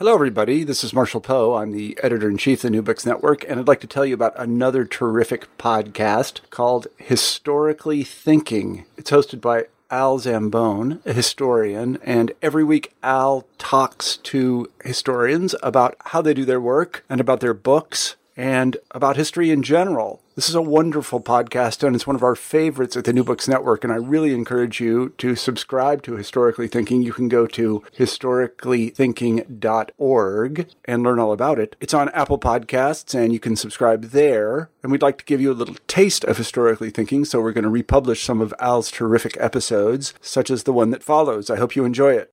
Hello, everybody. This is Marshall Poe. I'm the editor-in-chief of the New Books Network, and I'd like to tell you about another terrific podcast called Historically Thinking. It's hosted by Al Zambone, a historian, and every week Al talks to historians about how they do their work and about their books and about history in general. This is a wonderful podcast, and it's one of our favorites at the New Books Network, and I really encourage you to subscribe to Historically Thinking. You can go to historicallythinking.org and learn all about it. It's on Apple Podcasts, and you can subscribe there. And we'd like to give you a little taste of Historically Thinking, so we're going to republish some of Al's terrific episodes, such as the one that follows. I hope you enjoy it.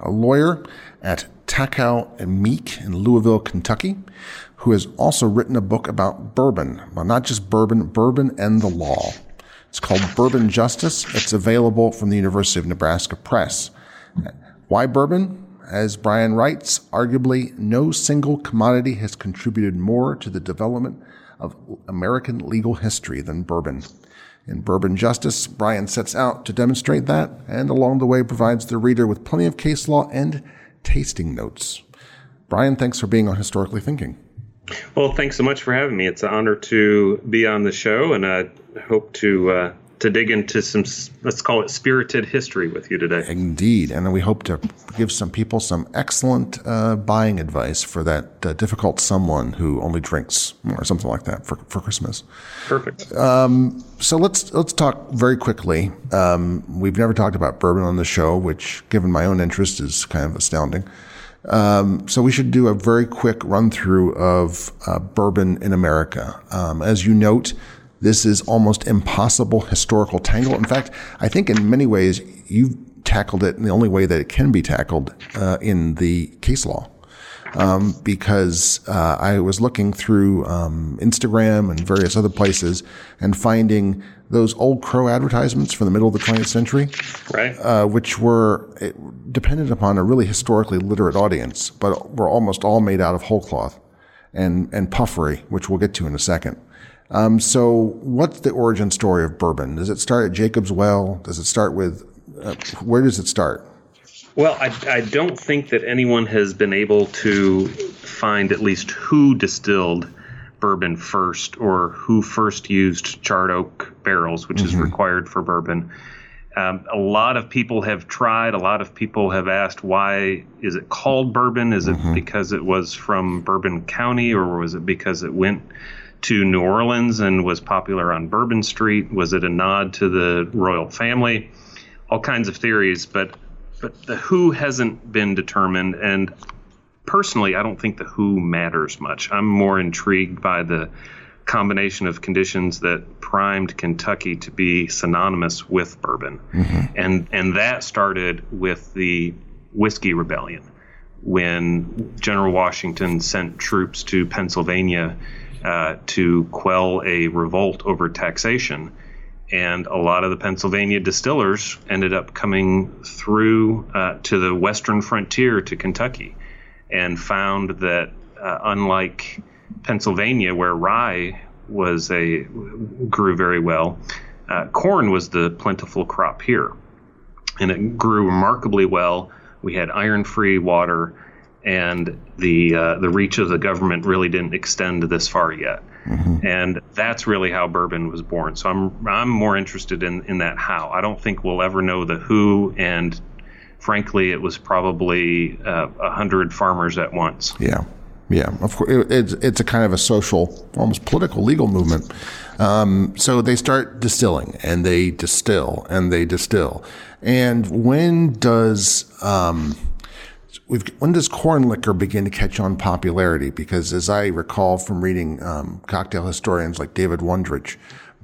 a lawyer at Tackow and Meek in Louisville, Kentucky, who has also written a book about bourbon. Well, not just bourbon, bourbon and the law. It's called Bourbon Justice. It's available from the University of Nebraska Press. Why bourbon? As Brian writes, arguably no single commodity has contributed more to the development of American legal history than bourbon. In Bourbon Justice, Brian sets out to demonstrate that, and along the way provides the reader with plenty of case law and tasting notes. Brian, thanks for being on Historically Thinking. Well, thanks so much for having me. It's an honor to be on the show, and I hope to dig into some, let's call it, spirited history with you today. Indeed, and we hope to give some people some excellent buying advice for that difficult someone who only drinks or something like that for Christmas. Perfect. So let's talk very quickly. We've never talked about bourbon on the show, which, given my own interest, is kind of astounding. So we should do a very quick run through of bourbon in America. As you note, this is almost impossible historical tangle. In fact, I think in many ways you've tackled it in the only way that it can be tackled in the case law. Because I was looking through Instagram and various other places and finding those Old Crow advertisements from the middle of the 20th century, right? Which were dependent upon a really historically literate audience, but were almost all made out of whole cloth and puffery, which we'll get to in a second. So what's the origin story of bourbon? Does it start at Jacob's Well? Does it start with where does it start? Well, I don't think that anyone has been able to find at least who distilled bourbon first or who first used charred oak barrels, which is required for bourbon. A lot of people have tried. A lot of people have asked, why is it called bourbon? Is it because it was from Bourbon County, or was it because it went to New Orleans and was popular on Bourbon Street? Was it a nod to the royal family? All kinds of theories, but the who hasn't been determined, and personally, I don't think the who matters much. I'm more intrigued by the combination of conditions that primed Kentucky to be synonymous with bourbon, and that started with the Whiskey Rebellion, when General Washington sent troops to Pennsylvania to quell a revolt over taxation. And a lot of the Pennsylvania distillers ended up coming through to the western frontier to Kentucky and found that unlike Pennsylvania, where rye grew very well, corn was the plentiful crop here, and it grew remarkably well. We had iron-free water, and the reach of the government really didn't extend this far yet. Mm-hmm. And that's really how bourbon was born. So I'm more interested in that how. I don't think we'll ever know the who, and frankly, it was probably 100 farmers at once. Yeah. Yeah, of course, it's a kind of a social, almost political, legal movement. So they start distilling, and they distill, and they distill. And when does corn liquor begin to catch on popularity? Because as I recall from reading cocktail historians like David Wondrich,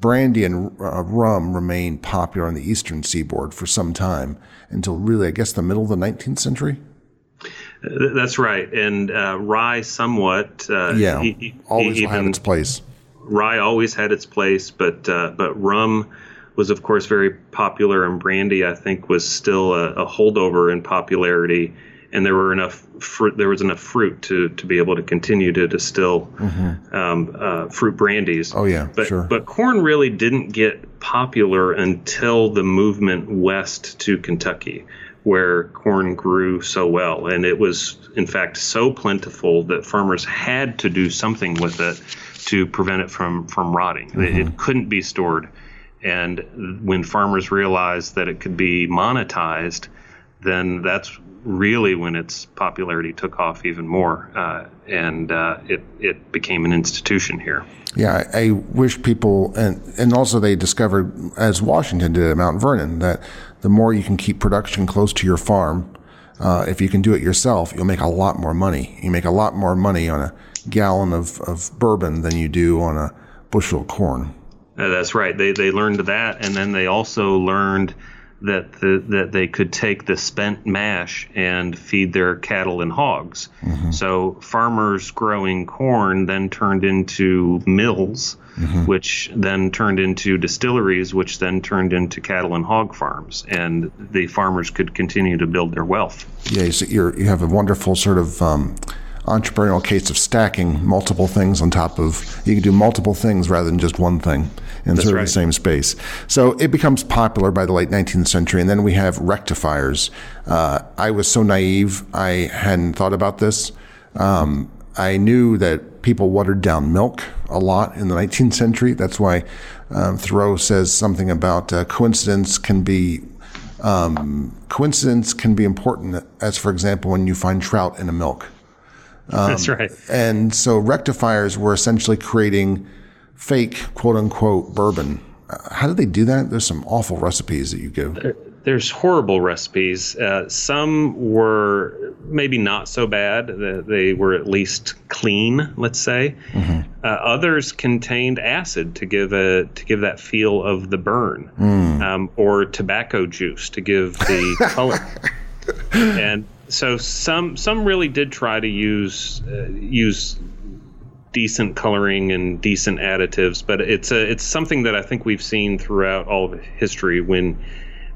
brandy and rum remained popular on the eastern seaboard for some time until really, I guess, the middle of the 19th century. That's right. And rye somewhat. Always had its place. Rye always had its place, but rum was, of course, very popular, and brandy, I think, was still a holdover in popularity. And there were enough fruit. There was enough fruit to be able to continue to distill fruit brandies. Oh yeah, sure. But corn really didn't get popular until the movement west to Kentucky, where corn grew so well. And it was, in fact, so plentiful that farmers had to do something with it to prevent it from rotting. Mm-hmm. It couldn't be stored. And when farmers realized that it could be monetized, then that's really when its popularity took off even more. And it became an institution here. Yeah, I wish people, and also they discovered, as Washington did at Mount Vernon, that the more you can keep production close to your farm, if you can do it yourself, you'll make a lot more money. You make a lot more money on a gallon of bourbon than you do on a bushel of corn. That's right. They learned that, and then they also learned that they could take the spent mash and feed their cattle and hogs. Mm-hmm. So farmers growing corn then turned into mills, mm-hmm. which then turned into distilleries, which then turned into cattle and hog farms. And the farmers could continue to build their wealth. Yeah, so you have a wonderful sort of entrepreneurial case of stacking multiple things on top of, you can do multiple things rather than just one thing in sort of the same space. So it becomes popular by the late 19th century, and then we have rectifiers. I was so naive, I hadn't thought about this. I knew that people watered down milk a lot in the 19th century. That's why Thoreau says something about coincidence can be important, as, for example, when you find trout in a milk. That's right. And so rectifiers were essentially creating fake, quote unquote, bourbon. How did they do that? There's some awful recipes that you give. There's horrible recipes. Some were maybe not so bad. They were at least clean, let's say. Mm-hmm. Others contained acid to give that feel of the burn, or tobacco juice to give the color. And so some really did try to use decent coloring and decent additives, but it's something that I think we've seen throughout all of history. When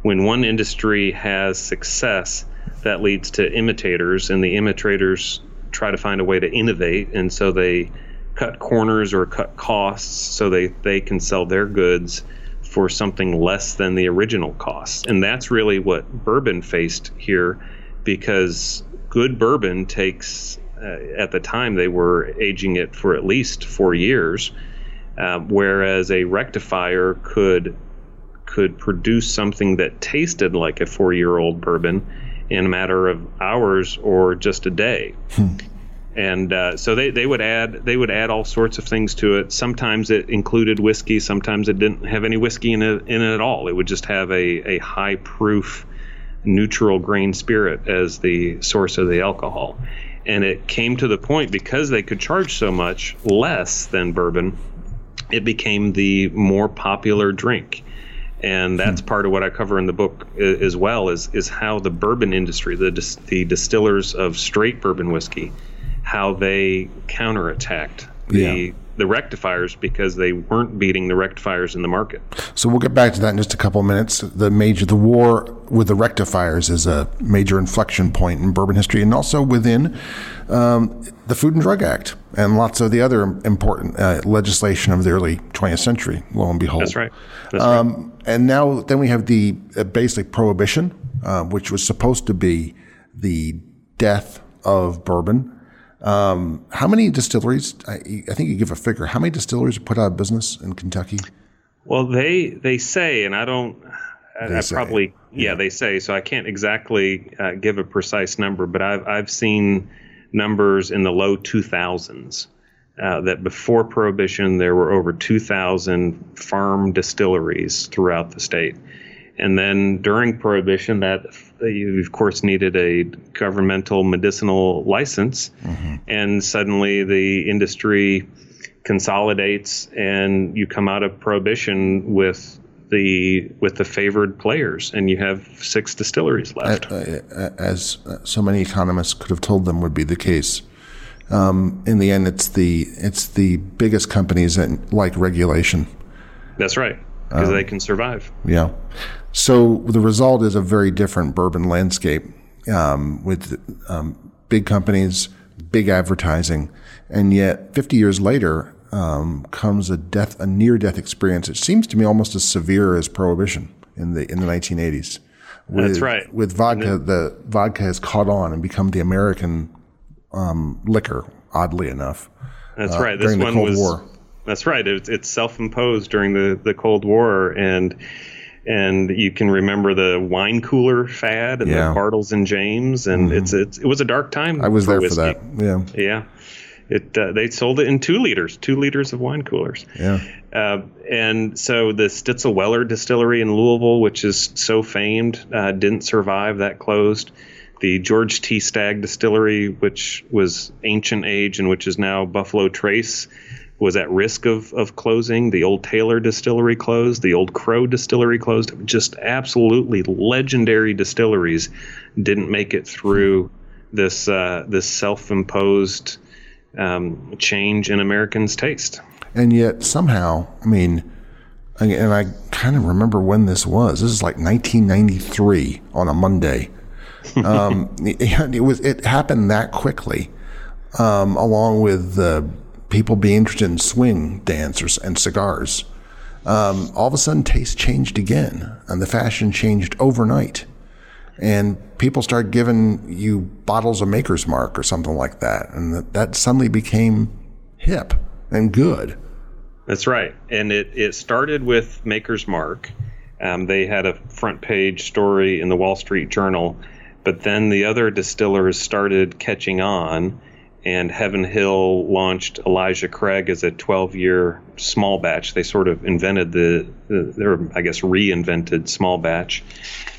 one industry has success, that leads to imitators, and the imitators try to find a way to innovate, and so they cut corners or cut costs so they can sell their goods for something less than the original cost. And that's really what bourbon faced here, because good bourbon takes, at the time they were aging it for at least 4 years, whereas a rectifier could produce something that tasted like a 4-year-old bourbon in a matter of hours or just a day. And so they would add all sorts of things to it. Sometimes it included whiskey, sometimes it didn't have any whiskey in it at all. It would just have a high proof neutral grain spirit as the source of the alcohol. And it came to the point, because they could charge so much less than bourbon, it became the more popular drink. And that's part of what I cover in the book as well, is how the bourbon industry, the distillers of straight bourbon whiskey, how they counterattacked the the rectifiers because they weren't beating the rectifiers in the market. So we'll get back to that in just a couple of minutes. The war with the rectifiers is a major inflection point in bourbon history, and also within the Food and Drug Act and lots of the other important legislation of the early 20th century, lo and behold. That's right. That's right. And now then we have the basic prohibition, which was supposed to be the death of bourbon. How many distilleries, I think you give a figure, how many distilleries are put out of business in Kentucky? Well, they say, and I don't, I probably, yeah, they say, so I can't exactly give a precise number, but I've seen numbers in the low 2000s, that before Prohibition, there were over 2,000 farm distilleries throughout the state. And then during Prohibition, that you, of course, needed a governmental medicinal license. Mm-hmm. And suddenly the industry consolidates and you come out of Prohibition with the favored players, and you have 6 distilleries left. As so many economists could have told them would be the case. In the end, it's the biggest companies that like regulation. That's right, because they can survive. Yeah. So the result is a very different bourbon landscape with big companies, big advertising, and yet 50 years later comes a near-death experience. It seems to me almost as severe as Prohibition in the 1980s. That's right. With vodka, the vodka has caught on and become the American liquor, oddly enough. That's right. This one was during the Cold War. That's right. It's self-imposed during the Cold War, and you can remember the wine cooler fad and the Bartles and James, and mm-hmm. It was a dark time. I was there whiskey. For that. Yeah. It they sold it in 2 liters of wine coolers. Yeah. And so the Stitzel-Weller Distillery in Louisville, which is so famed, didn't survive. That closed. The George T. Stagg Distillery, which was ancient age and which is now Buffalo Trace, was at risk of closing. The Old Taylor Distillery closed. The Old Crow Distillery closed. Just absolutely legendary distilleries didn't make it through this this self-imposed change in Americans' taste. And yet somehow, I mean, and I kind of remember when this was. This is like 1993 on a Monday. It happened that quickly, along with the people being interested in swing dancers and cigars. All of a sudden, taste changed again, and the fashion changed overnight. And people started giving you bottles of Maker's Mark or something like that, and that suddenly became hip and good. That's right. And it started with Maker's Mark. They had a front page story in the Wall Street Journal, but then the other distillers started catching on. And Heaven Hill launched Elijah Craig as a 12-year small batch. They sort of invented reinvented small batch.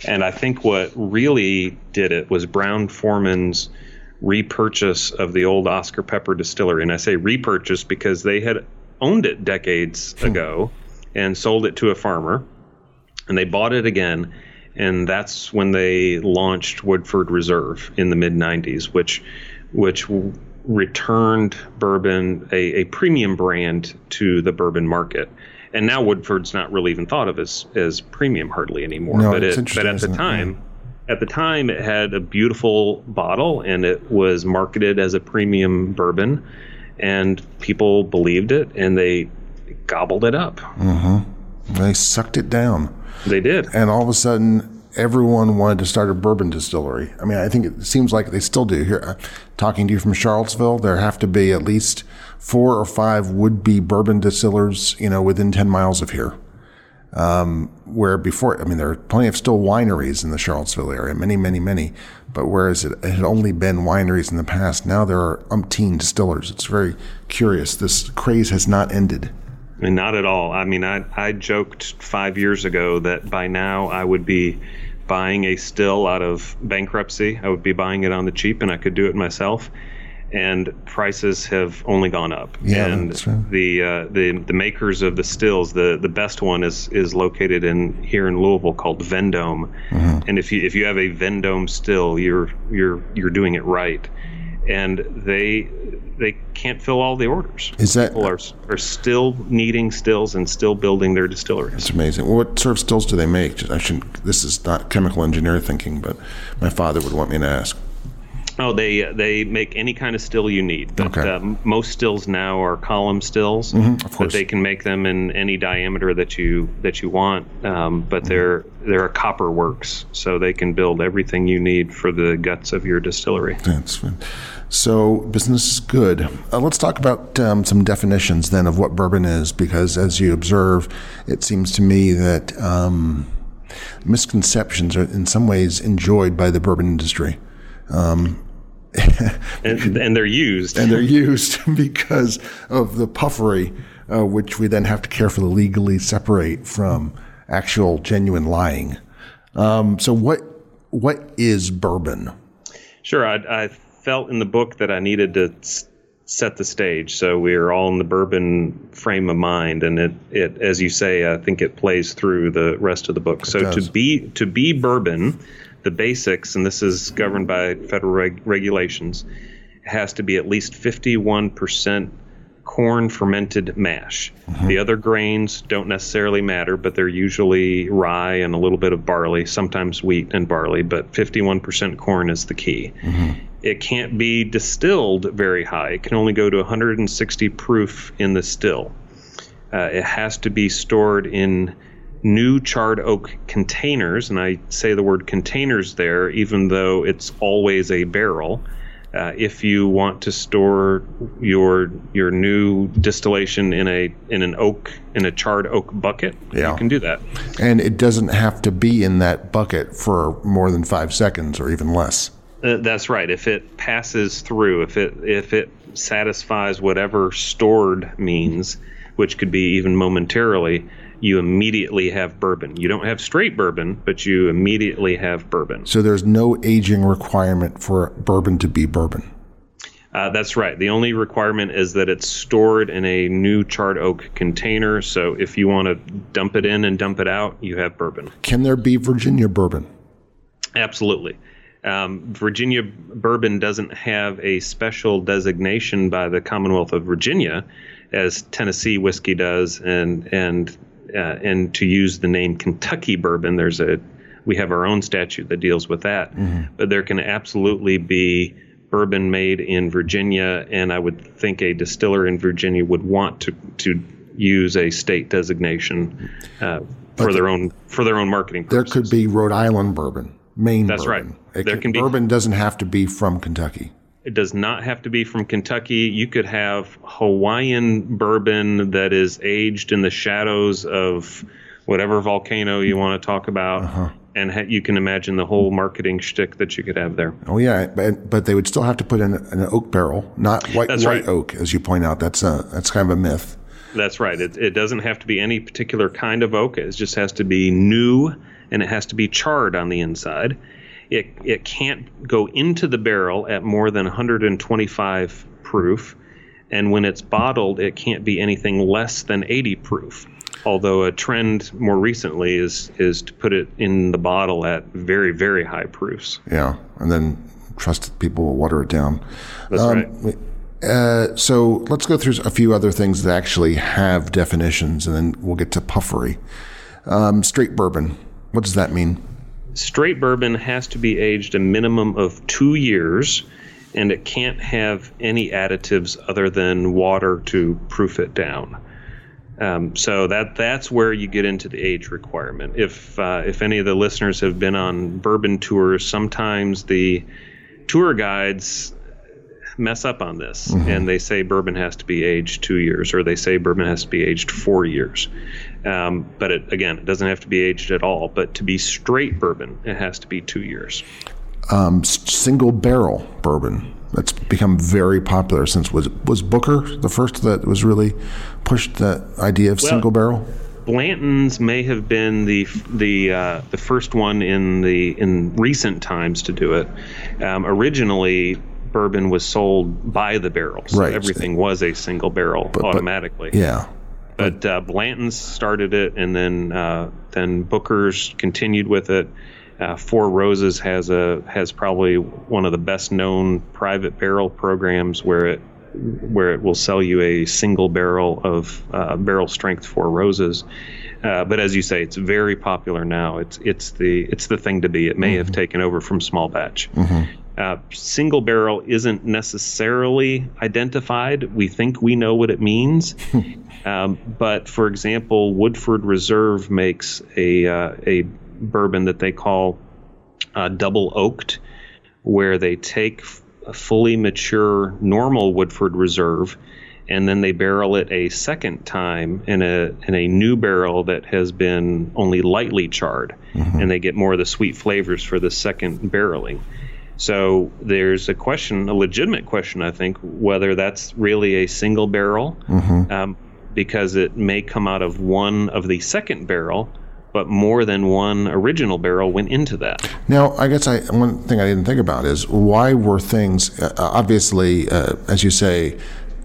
And I think what really did it was Brown-Forman's repurchase of the old Oscar Pepper Distillery. And I say repurchase because they had owned it decades ago and sold it to a farmer. And they bought it again. And that's when they launched Woodford Reserve in the mid-90s, which returned bourbon, a premium brand, to the bourbon market. And now Woodford's not really even thought of as premium hardly anymore. No, but at the time, it had a beautiful bottle, and it was marketed as a premium bourbon, and people believed it, and they gobbled it up. Mm-hmm. They sucked it down. They did. And all of a sudden, everyone wanted to start a bourbon distillery. I mean, I think it seems like they still do. Here, talking to you from Charlottesville, there have to be at least 4 or 5 would-be bourbon distillers, within 10 miles of here. Where before, I mean, there are plenty of still wineries in the Charlottesville area, many, many, many. But whereas it had only been wineries in the past, now there are umpteen distillers. It's very curious. This craze has not ended. And not at all. I mean, I joked 5 years ago that by now I would be buying a still out of bankruptcy. I would be buying it on the cheap, and I could do it myself. And prices have only gone up. Yeah, and that's right. The makers of the stills, the best one is located here in Louisville called Vendome. Mm-hmm. And if you have a Vendome still, you're doing it right. and they can't fill all the orders. Is that people are still needing stills and still building their distilleries. That's amazing. Well, what sort of stills do they make? This is not chemical engineer thinking, but my father would want me to ask. Oh, they make any kind of still you need. But okay. Most stills now are column stills, but they can make them in any diameter that you want. But there are copper works, so they can build everything you need for the guts of your distillery. That's fun. So business is good. Let's talk about some definitions then of what bourbon is, because as you observe, it seems to me that misconceptions are in some ways enjoyed by the bourbon industry. And they're used. And they're used because of the puffery, which we then have to carefully legally separate from actual genuine lying. So what is bourbon? Sure. I felt in the book that I needed to set the stage. So we are all in the bourbon frame of mind. And it as you say, I think it plays through the rest of the book. So to be bourbon, the basics, and this is governed by federal regulations, has to be at least 51% corn fermented mash. Mm-hmm. The other grains don't necessarily matter, but they're usually rye and a little bit of barley, sometimes wheat and barley, but 51% corn is the key. Mm-hmm. It can't be distilled very high. It can only go to 160 proof in the still. It has to be stored in new charred oak containers, and I say the word containers there, even though it's always a barrel. If you want to store your new distillation in a charred oak bucket, you can do that. And it doesn't have to be in that bucket for more than 5 seconds or even less. That's right. If it passes through, if it satisfies whatever stored means, which could be even momentarily, you immediately have bourbon. You don't have straight bourbon, but you immediately have bourbon. So there's no aging requirement for bourbon to be bourbon. That's right. The only requirement is that it's stored in a new charred oak container. So if you want to dump it in and dump it out, you have bourbon. Can there be Virginia bourbon? Absolutely. Virginia bourbon doesn't have a special designation by the Commonwealth of Virginia, as Tennessee whiskey does, and to use the name Kentucky bourbon, we have our own statute that deals with that. Mm-hmm. But there can absolutely be bourbon made in Virginia, and I would think a distiller in Virginia would want to use a state designation for their own marketing purposes. There could be Rhode Island bourbon, Maine bourbon. That's right. Bourbon doesn't have to be from Kentucky. It does not have to be from Kentucky. You could have Hawaiian bourbon that is aged in the shadows of whatever volcano you want to talk about, and you can imagine the whole marketing shtick that you could have there. Oh, yeah, but they would still have to put in an oak barrel, not white oak, as you point out. That's kind of a myth. That's right. It doesn't have to be any particular kind of oak. It just has to be new, and it has to be charred on the inside. It can't go into the barrel at more than 125 proof, and when it's bottled, it can't be anything less than 80 proof, although a trend more recently is to put it in the bottle at very, very high proofs. Yeah, and then trust people will water it down. That's right. So let's go through a few other things that actually have definitions, and then we'll get to puffery. Straight bourbon, what does that mean? Straight bourbon has to be aged a minimum of 2 years, and it can't have any additives other than water to proof it down. So that's where you get into the age requirement. If any of the listeners have been on bourbon tours, sometimes the tour guides mess up on this, and they say bourbon has to be aged 2 years, or they say bourbon has to be aged 4 years. But it doesn't have to be aged at all. But to be straight bourbon, it has to be 2 years. Single barrel bourbon, that's become very popular since was Booker the first that was really pushed that idea of single barrel? Blanton's may have been the first one in recent times to do it. Originally, bourbon was sold by the barrel, so everything was a single barrel automatically. But Blanton's started it, and then Booker's continued with it, Four Roses has probably one of the best known private barrel programs where it will sell you a single barrel of barrel strength Four Roses. But as you say, it's very popular now. It's the thing to be. It may have taken over from small batch. Mm-hmm. Single barrel isn't necessarily identified. We think we know what it means. But for example, Woodford Reserve makes a bourbon that they call double oaked, where they take a fully mature normal Woodford Reserve and then they barrel it a second time in a new barrel that has been only lightly charred, and they get more of the sweet flavors for the second barreling. So there's a legitimate question, I think, whether that's really a single barrel, because it may come out of one of the second barrel, but more than one original barrel went into that. Now, I guess one thing I didn't think about is why were things, obviously, as you say,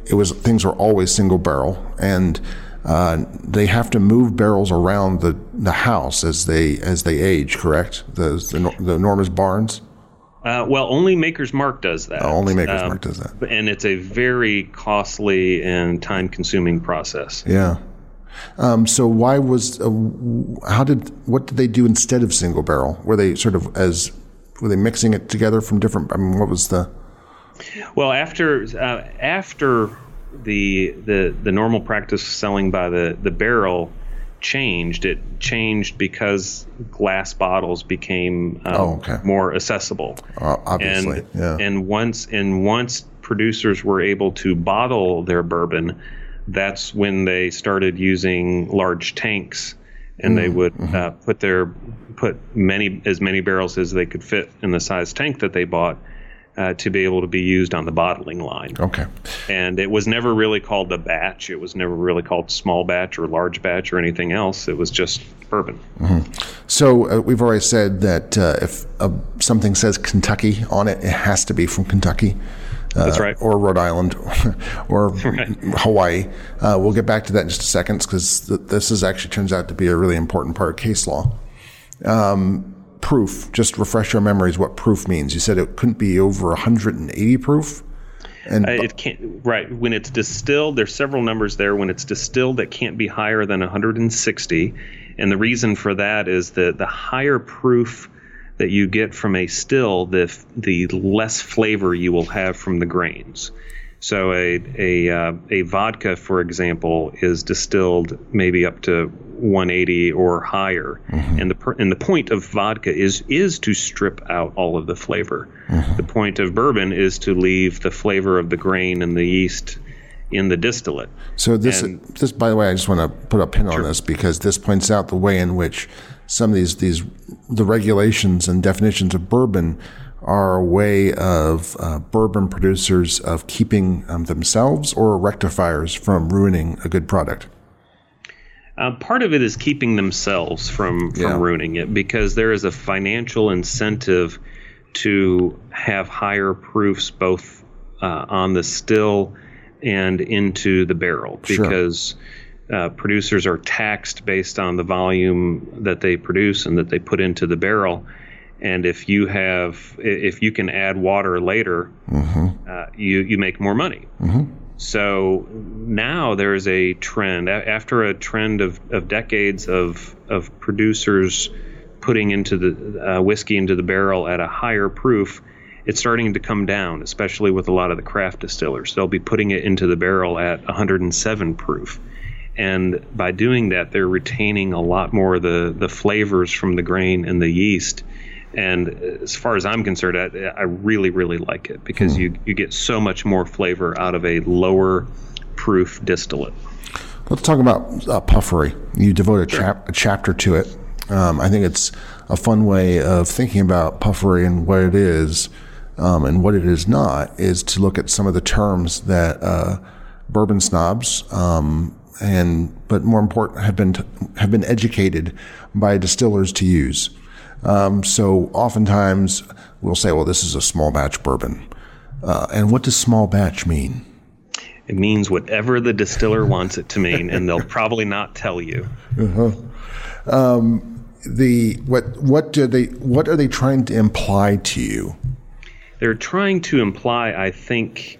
things were always single barrel, and they have to move barrels around the house as they age, correct? The enormous barns? Well, only Maker's Mark does that. Only Maker's Mark does that. And it's a very costly and time-consuming process. Yeah. So why was what did they do instead of single barrel? Were they were they mixing it together from different? I mean, what was the? Well, after the normal practice of selling by the barrel changed, because glass bottles became more accessible. Obviously, and once producers were able to bottle their bourbon, that's when they started using large tanks, and they would put as many barrels as they could fit in the size tank that they bought to be able to be used on the bottling line. Okay. And it was never really called a batch. It was never really called small batch or large batch or anything else. It was just bourbon. Mm-hmm. So we've already said that if something says Kentucky on it, it has to be from Kentucky. That's right. Or Rhode Island or Hawaii. We'll get back to that in just a second because this turns out to be a really important part of case law. Proof. Just refresh our memories what proof means. You said it couldn't be over 180 proof? And it can't. Right. When it's distilled, there's several numbers there. When it's distilled, it can't be higher than 160. And the reason for that is that the higher proof that you get from a still, the less flavor you will have from the grains. So a vodka, for example, is distilled maybe up to 180 or higher, and the point of vodka is to strip out all of the flavor. The point of bourbon is to leave the flavor of the grain and the yeast in the distillate. So this, by the way, I just want to put a pin on this because this points out the way in which some of the regulations and definitions of bourbon are a way of bourbon producers of keeping themselves or rectifiers from ruining a good product. Part of it is keeping themselves from ruining it because there is a financial incentive to have higher proofs both on the still and into the barrel because producers are taxed based on the volume that they produce and that they put into the barrel. And if you can add water later, you make more money. So now there is a trend after a trend of decades of producers putting into the whiskey into the barrel at a higher proof. It's starting to come down, especially with a lot of the craft distillers. They'll be putting it into the barrel at 107 proof. And by doing that, they're retaining a lot more of the flavors from the grain and the yeast. And as far as I'm concerned, I really, really like it because you get so much more flavor out of a lower proof distillate. Let's talk about puffery. You devote a chapter to it. I think it's a fun way of thinking about puffery and what it is and what it is not is to look at some of the terms that bourbon snobs but more important have been educated by distillers to use. So oftentimes we'll say, well, this is a small batch bourbon. And what does small batch mean? It means whatever the distiller wants it to mean, and they'll probably not tell you. what are they trying to imply to you? They're trying to imply, I think,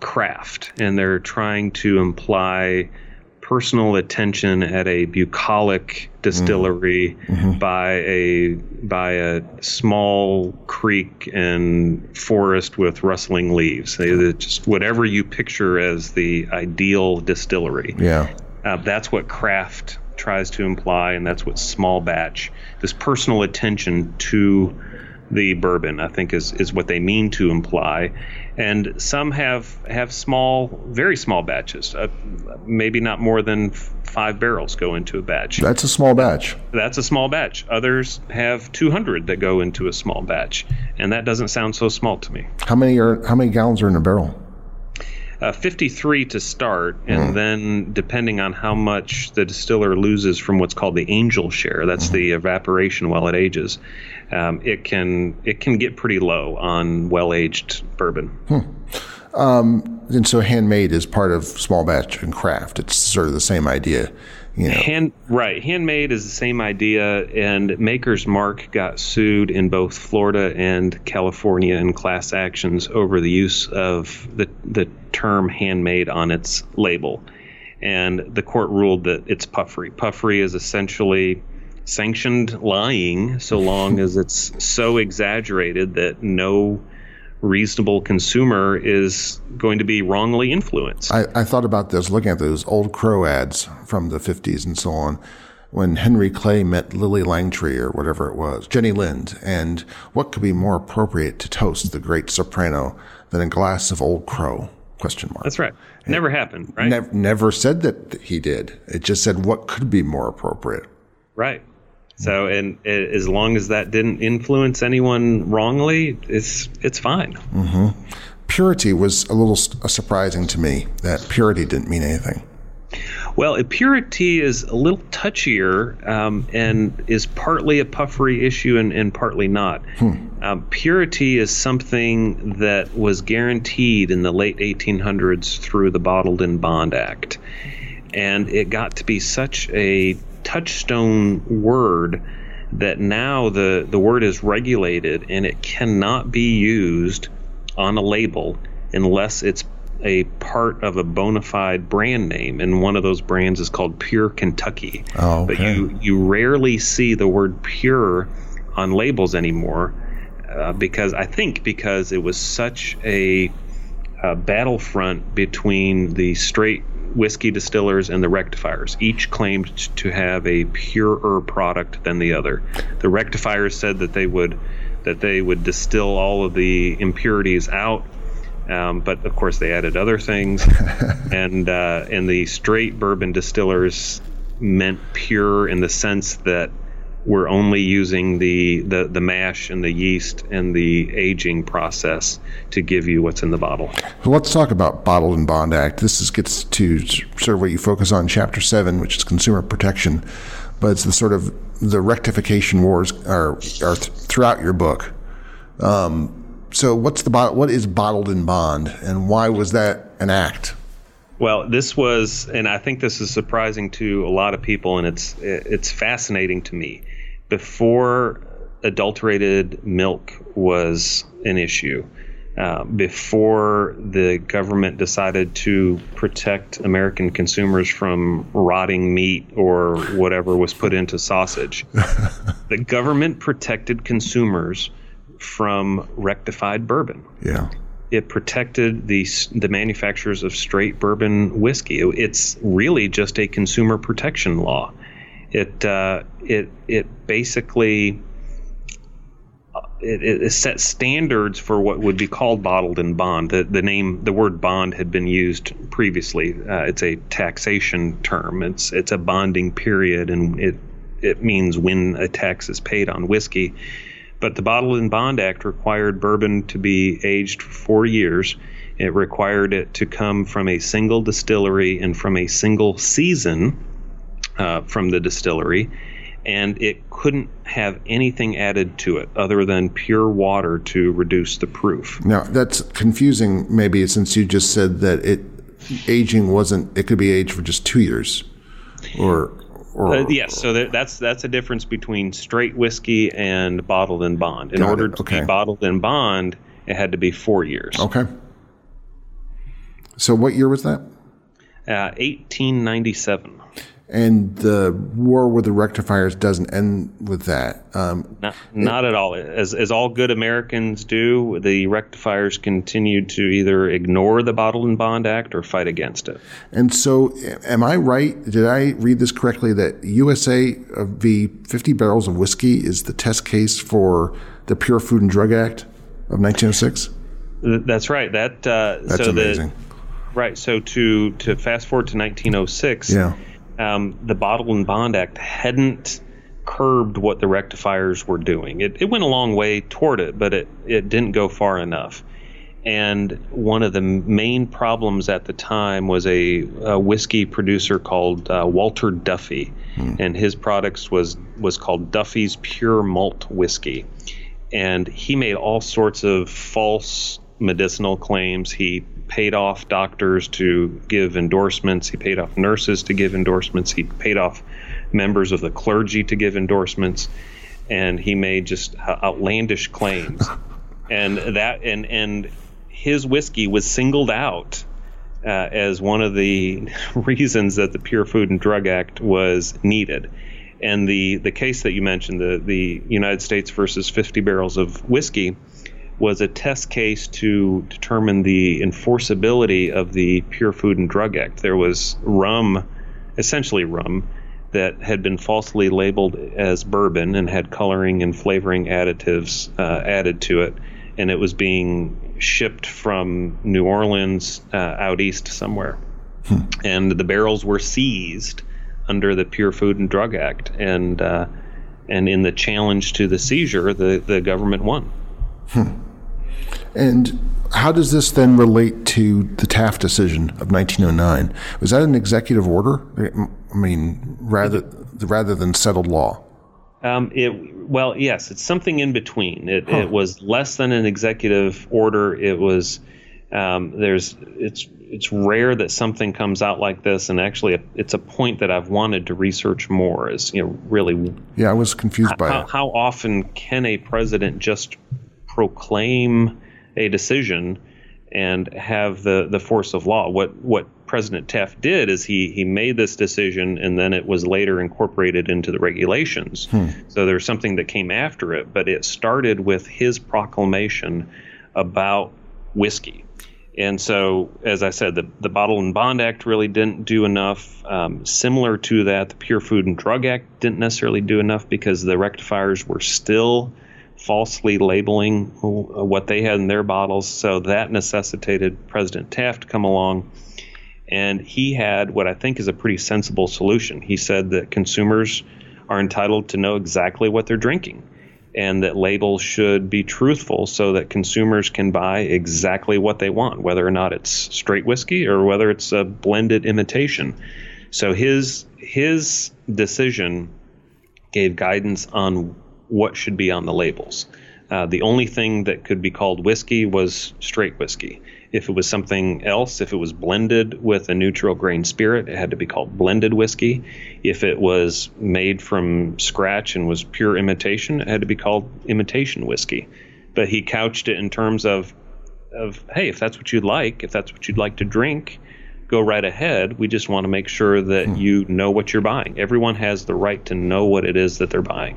craft, and they're trying to imply personal attention at a bucolic distillery by a small creek and forest with rustling leaves. It's just whatever you picture as the ideal distillery. Yeah, that's what craft tries to imply, and that's what small batch, this personal attention to the bourbon, I think is what they mean to imply. And some have small, very small batches, maybe not more than five barrels go into a batch. That's a small batch. That's a small batch. Others have 200 that go into a small batch, and that doesn't sound so small to me. How many gallons are in a barrel? 53 to start, and then depending on how much the distiller loses from what's called the angel share, that's the evaporation while it ages, it can get pretty low on well-aged bourbon. And so handmade is part of small batch and craft. It's sort of the same idea. You know. Handmade is the same idea, and Maker's Mark got sued in both Florida and California in class actions over the use of the term handmade on its label. And the court ruled that it's puffery. Puffery is essentially sanctioned lying so long as it's so exaggerated that no reasonable consumer is going to be wrongly influenced. I thought about this looking at those Old Crow ads from the 50s and so on, when Henry Clay met Lily Langtry or whatever it was, Jenny Lind, and what could be more appropriate to toast the great soprano than a glass of Old Crow? ? That's right. Never happened, right? Never said that he did. It just said what could be more appropriate. Right. So, and as long as that didn't influence anyone wrongly, it's fine. Mm-hmm. Purity was a little surprising to me, that purity didn't mean anything. Well, purity is a little touchier and is partly a puffery issue and partly not. Purity is something that was guaranteed in the late 1800s through the Bottled in Bond Act. And it got to be such a touchstone word that now the word is regulated, and it cannot be used on a label unless it's a part of a bona fide brand name, and one of those brands is called Pure Kentucky. Oh, okay. But you rarely see the word pure on labels anymore because it was such a battlefront between the straight whiskey distillers and the rectifiers. Each claimed to have a purer product than the other. The rectifiers said that they would distill all of the impurities out, but of course they added other things. and the straight bourbon distillers meant pure in the sense that we're only using the mash and the yeast and the aging process to give you what's in the bottle. So let's talk about Bottled and Bond Act. This gets to sort of what you focus on, Chapter 7, which is consumer protection, but it's the sort of the rectification wars are throughout your book. So what is Bottled in Bond, and why was that an act? Well, this was, and I think this is surprising to a lot of people, and it's fascinating to me. Before adulterated milk was an issue, before the government decided to protect American consumers from rotting meat or whatever was put into sausage, the government protected consumers from rectified bourbon. Yeah. It protected the manufacturers of straight bourbon whiskey. It's really just a consumer protection law. It basically set standards for what would be called bottled in bond. The word bond had been used previously. It's a taxation term. It's a bonding period, and it means when a tax is paid on whiskey. But the Bottled in Bond Act required bourbon to be aged for 4 years. It required it to come from a single distillery and from a single season from the distillery. And it couldn't have anything added to it other than pure water to reduce the proof. Now, that's confusing maybe, since you just said that it could be aged for just 2 years. Or Yes. So that's the difference between straight whiskey and bottled in bond. In order to be bottled in bond, it had to be 4 years. Okay. So what year was that? 1897. And the war with the rectifiers doesn't end with that. Not at all. As all good Americans do, the rectifiers continued to either ignore the Bottled in Bond Act or fight against it. And so am I right? Did I read this correctly that USA v. 50 barrels of whiskey is the test case for the Pure Food and Drug Act of 1906? That's right. That's so amazing. Right. So to fast forward to 1906. Yeah. The Bottled and Bond Act hadn't curbed what the rectifiers were doing. It went a long way toward it, but it didn't go far enough. And one of the main problems at the time was a whiskey producer called Walter Duffy, and his products was called Duffy's Pure Malt Whiskey. And he made all sorts of false medicinal claims. He paid off doctors to give endorsements. He paid off nurses to give endorsements. He paid off members of the clergy to give endorsements. And he made just outlandish claims. and his whiskey was singled out as one of the reasons that the Pure Food and Drug Act was needed. And the case that you mentioned, the United States versus 50 barrels of whiskey, was a test case to determine the enforceability of the Pure Food and Drug Act. There was rum, essentially rum, that had been falsely labeled as bourbon and had coloring and flavoring additives added to it, and it was being shipped from New Orleans out east somewhere. And the barrels were seized under the Pure Food and Drug Act, and in the challenge to the seizure, the government won. And how does this then relate to the Taft decision of 1909? Was that an executive order? I mean, rather than settled law? Yes, it's something in between. It was less than an executive order. It was it's rare that something comes out like this, and actually it's a point that I've wanted to research more. Is really? Yeah, I was confused by it. How often can a president just proclaim a decision and have the force of law? What President Taft did is he made this decision, and then it was later incorporated into the regulations. So there's something that came after it, but it started with his proclamation about whiskey. And so, as I said, the Bottled and Bond Act really didn't do enough. Similar to that, the Pure Food and Drug Act didn't necessarily do enough because the rectifiers were still falsely labeling what they had in their bottles. So that necessitated President Taft come along, and he had what I think is a pretty sensible solution. He said that consumers are entitled to know exactly what they're drinking, and that labels should be truthful so that consumers can buy exactly what they want, whether or not it's straight whiskey or whether it's a blended imitation. So his decision gave guidance on what should be on the labels. The only thing that could be called whiskey was straight whiskey. If it was something else, if it was blended with a neutral grain spirit, it had to be called blended whiskey. If it was made from scratch and was pure imitation, it had to be called imitation whiskey. But he couched it in terms of hey, if that's what you'd like, if that's what you'd like to drink, go right ahead. We just want to make sure that you know what you're buying. Everyone has the right to know what it is that they're buying.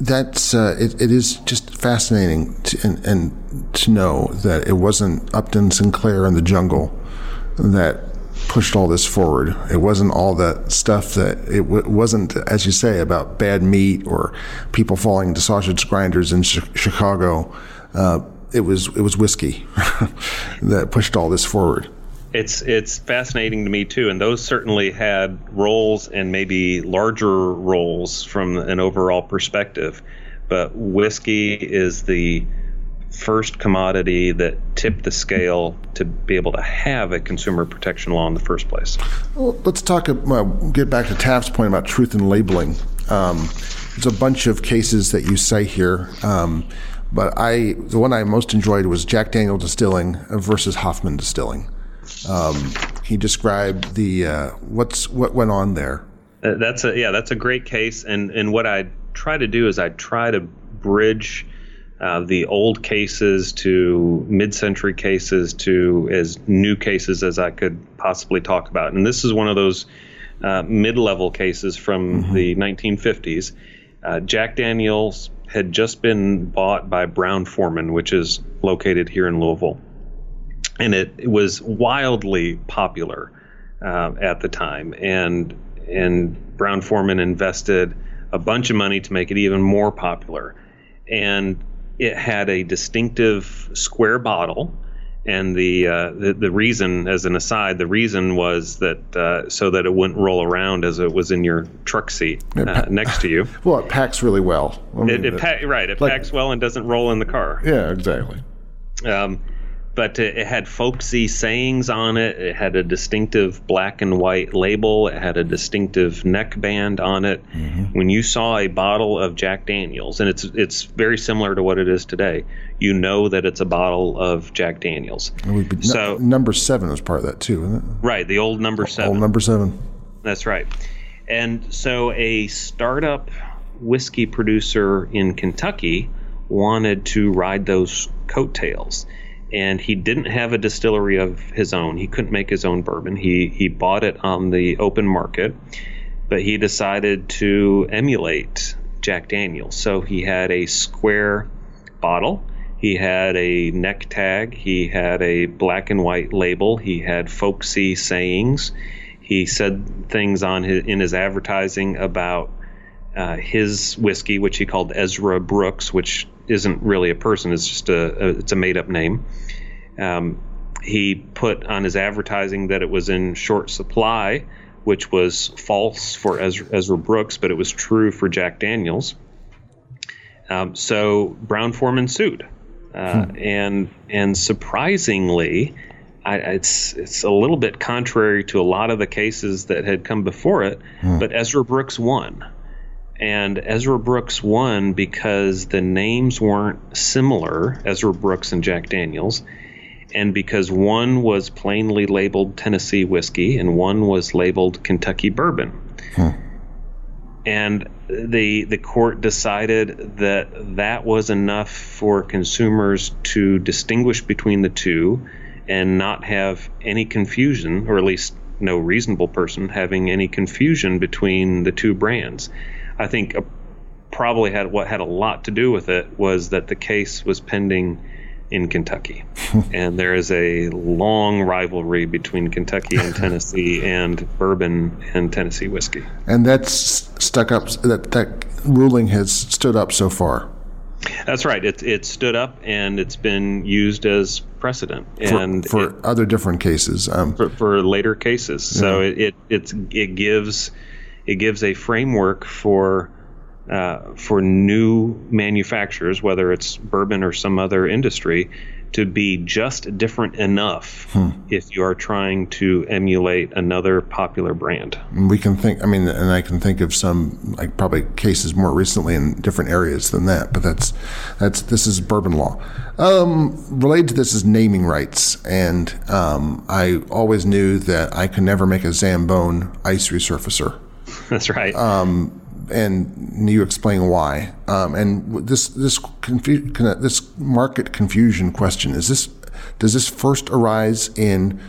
That's it is just fascinating and to know that it wasn't Upton Sinclair and the Jungle that pushed all this forward. It wasn't all that stuff that it wasn't, as you say, about bad meat or people falling into sausage grinders in Chicago. It was whiskey that pushed all this forward. It's fascinating to me too, and those certainly had roles and maybe larger roles from an overall perspective. But whiskey is the first commodity that tipped the scale to be able to have a consumer protection law in the first place. Well, let's talk. Get back to Taft's point about truth in labeling. There's a bunch of cases that you cite here, but the one I most enjoyed was Jack Daniel Distilling versus Hoffman Distilling. He described the what went on there. That's a great case, and what I try to do is I try to bridge the old cases to mid-century cases to as new cases as I could possibly talk about, and this is one of those mid-level cases from the 1950s. Jack Daniel's had just been bought by Brown-Forman, which is located here in Louisville. And it was wildly popular at the time, and Brown-Forman invested a bunch of money to make it even more popular. And it had a distinctive square bottle, and the reason, as an aside, the reason was that so that it wouldn't roll around as it was in your truck seat next to you. Well, it packs really well. I mean, packs well and doesn't roll in the car. Yeah, exactly. But it had folksy sayings on it. It had a distinctive black and white label. It had a distinctive neck band on it. Mm-hmm. When you saw a bottle of Jack Daniel's, and it's very similar to what it is today, you know that it's a bottle of Jack Daniel's. So number 7 was part of that too, isn't it? Right, the old number 7. Old number 7. That's right. And so a startup whiskey producer in Kentucky wanted to ride those coattails. And he didn't have a distillery of his own. He couldn't make his own bourbon. He bought it on the open market, but he decided to emulate Jack Daniel's. So he had a square bottle. He had a neck tag. He had a black and white label. He had folksy sayings. He said things in his advertising about his whiskey, which he called Ezra Brooks, which isn't really a person, it's just a made-up name. He put on his advertising that it was in short supply, which was false for Ezra Brooks, but it was true for Jack Daniel's. So Brown-Forman sued. And surprisingly, it's a little bit contrary to a lot of the cases that had come before it, but Ezra Brooks won. And Ezra Brooks won because the names weren't similar, Ezra Brooks and Jack Daniel's, and because one was plainly labeled Tennessee whiskey and one was labeled Kentucky bourbon. And the court decided that was enough for consumers to distinguish between the two and not have any confusion, or at least no reasonable person having any confusion between the two brands. I think probably what had a lot to do with it was that the case was pending in Kentucky, and there is a long rivalry between Kentucky and Tennessee and bourbon and Tennessee whiskey. And that's stuck up. That ruling has stood up so far. That's right. It stood up, and it's been used as precedent and for other different cases. For later cases. So it gives a framework for new manufacturers, whether it's bourbon or some other industry, to be just different enough if you are trying to emulate another popular brand. I can think of some, like, probably cases more recently in different areas than that, but this is bourbon law. Related to this is naming rights, and I always knew that I could never make a Zambone ice resurfacer. That's right. And you explain why. And this market confusion question does this first arise in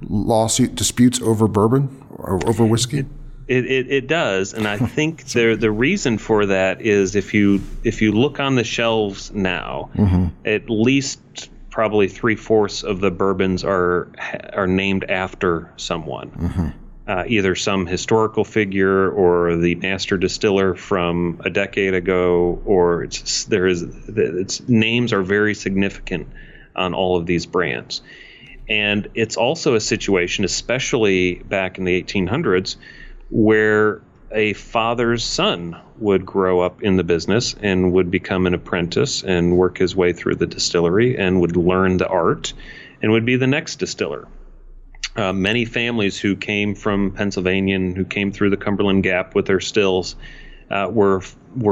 lawsuit disputes over bourbon or over whiskey? It does, and I think the reason for that is if you look on the shelves now, at least probably 3/4 of the bourbons are named after someone. Either some historical figure or the master distiller from a decade ago, or its names are very significant on all of these brands. And it's also a situation, especially back in the 1800s, where a father's son would grow up in the business and would become an apprentice and work his way through the distillery and would learn the art and would be the next distiller. Many families who came from Pennsylvania and who came through the Cumberland Gap with their stills were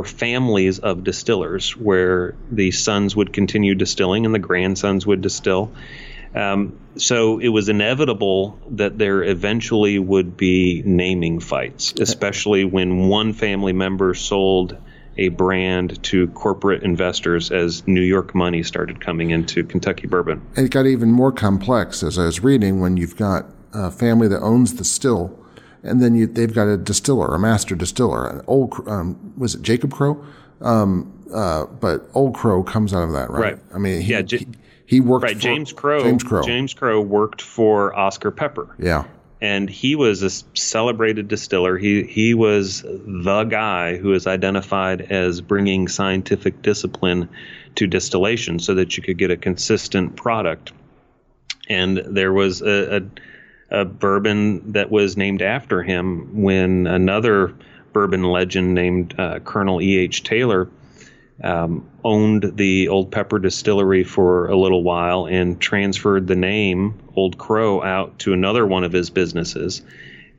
families of distillers, where the sons would continue distilling and the grandsons would distill. So it was inevitable that there eventually would be naming fights, especially when one family member sold a brand to corporate investors as New York money started coming into Kentucky bourbon. It got even more complex, as I was reading, when you've got a family that owns the still, and then they've got a distiller, a master distiller, an old was it Jacob Crow? But Old Crow comes out of that, right? Right. I mean, he worked for James Crow. James Crow worked for Oscar Pepper. Yeah. And he was a celebrated distiller. He was the guy who is identified as bringing scientific discipline to distillation so that you could get a consistent product. And there was a bourbon that was named after him when another bourbon legend named Colonel E.H. Taylor owned the Old Pepper Distillery for a little while and transferred the name Old Crow out to another one of his businesses,